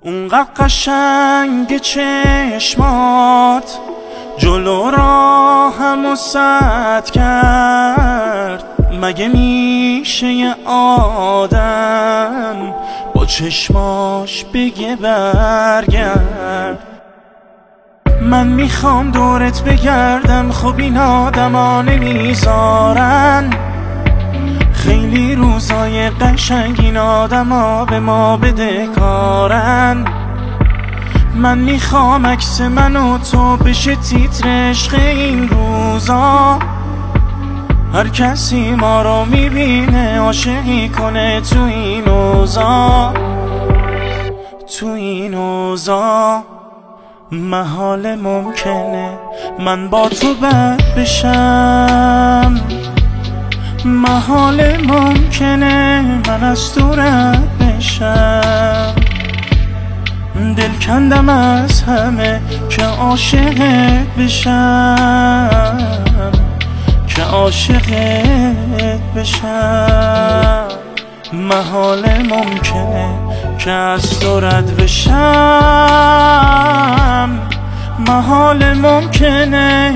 اونقدر قشنگ چشمات جلو راهمو سد کرد. مگه میشه یه آدم با چشماش بگه برگرد؟ من میخوام دورت بگردم، خب این آدما نمیذارن. خیلی روزای قشنگ این آدما به ما بدهکارن. من میخوام عکس من و تو بشه تیتر عشق این روزا. هر کسی ما رو میبینه عاشقی کنه تو این اوضاع، تو این اوضاع محاله ممکنه من با تو بد بشم. محاله ممکنه من از تو رد بشم. دل کندم از همه که عاشقت بشم، که عاشقت بشم. محاله ممکنه که از تو رد بشم. محاله ممکنه